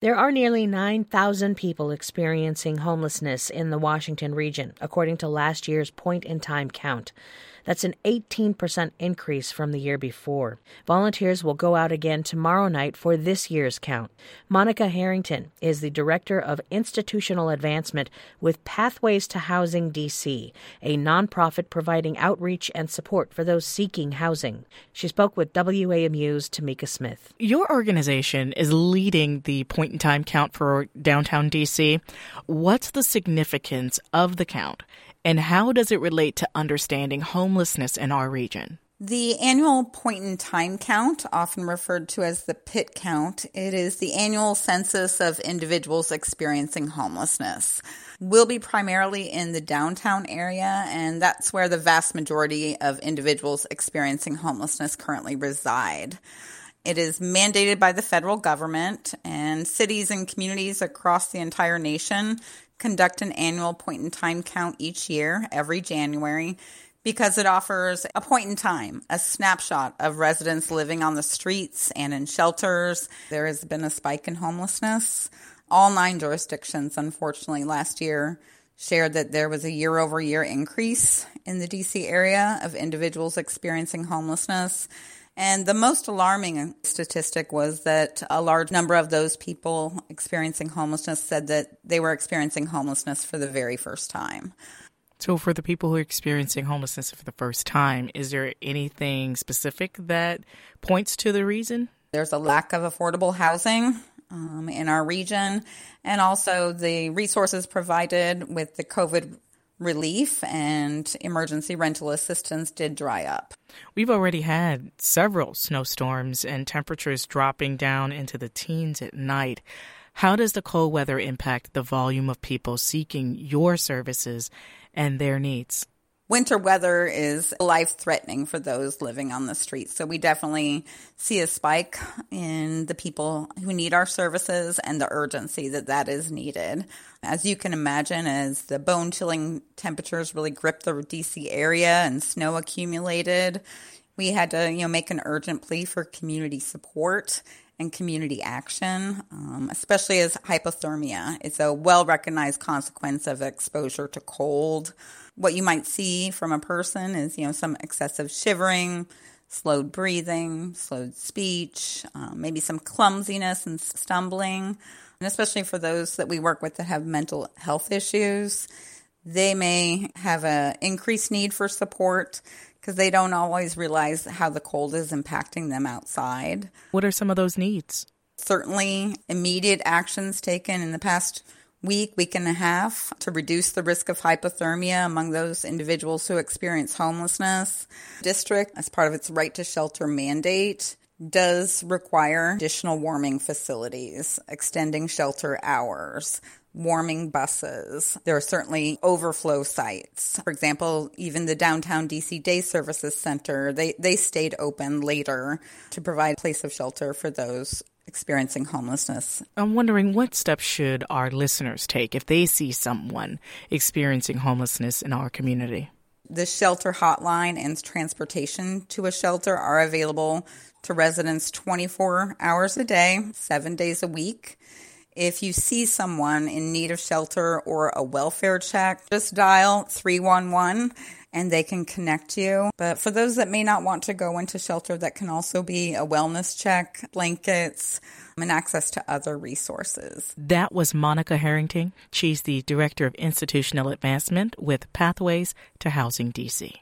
There are nearly 9,000 people experiencing homelessness in the Washington region, according to last year's point-in-time count. That's an 18% increase from the year before. Volunteers will go out again tomorrow night for this year's count. Monica Harrington is the Director of Institutional Advancement with Pathways to Housing D.C., a nonprofit providing outreach and support for those seeking housing. She spoke with WAMU's Tamika Smith. Your organization is leading the point-in-time count for downtown D.C. What's the significance of the count, and how does it relate to understanding homelessness in our region? The annual point-in-time count, often referred to as the PIT count, it is the annual census of individuals experiencing homelessness. We'll be primarily in the downtown area, and that's where the vast majority of individuals experiencing homelessness currently reside. It is mandated by the federal government, and cities and communities across the entire nation conduct an annual point-in-time count each year, every January, because it offers a point in time, a snapshot of residents living on the streets and in shelters. There has been a spike in homelessness. All 9 jurisdictions, unfortunately, last year shared that there was a year-over-year increase in the D.C. area of individuals experiencing homelessness. And the most alarming statistic was that a large number of those people experiencing homelessness said that they were experiencing homelessness for the very first time. So for the people who are experiencing homelessness for the first time, is there anything specific that points to the reason? There's a lack of affordable housing in our region, and also the resources provided with the COVID relief and emergency rental assistance did dry up. We've already had several snowstorms and temperatures dropping down into the teens at night. How does the cold weather impact the volume of people seeking your services and their needs? Winter weather is life-threatening for those living on the streets, so we definitely see a spike in the people who need our services and the urgency that is needed. As you can imagine, as the bone-chilling temperatures really gripped the D.C. area and snow accumulated, we had to make an urgent plea for community support and community action, especially as hypothermia. It's a well-recognized consequence of exposure to cold. What you might see from a person is, some excessive shivering, slowed breathing, slowed speech, maybe some clumsiness and stumbling. And especially for those that we work with that have mental health issues, they may have an increased need for support because they don't always realize how the cold is impacting them outside. What are some of those needs? Certainly immediate actions taken in the past week and a half to reduce the risk of hypothermia among those individuals who experience homelessness. District, as part of its right to shelter mandate, does require additional warming facilities, extending shelter hours, warming buses. There are certainly overflow sites. For example, even the downtown D.C. Day Services Center, they stayed open later to provide a place of shelter for those experiencing homelessness. I'm wondering, what steps should our listeners take if they see someone experiencing homelessness in our community? The shelter hotline and transportation to a shelter are available to residents 24 hours a day, 7 days a week. If you see someone in need of shelter or a welfare check, just dial 311 and they can connect you. But for those that may not want to go into shelter, that can also be a wellness check, blankets, and access to other resources. That was Monica Harrington. She's the Director of Institutional Advancement with Pathways to Housing D.C.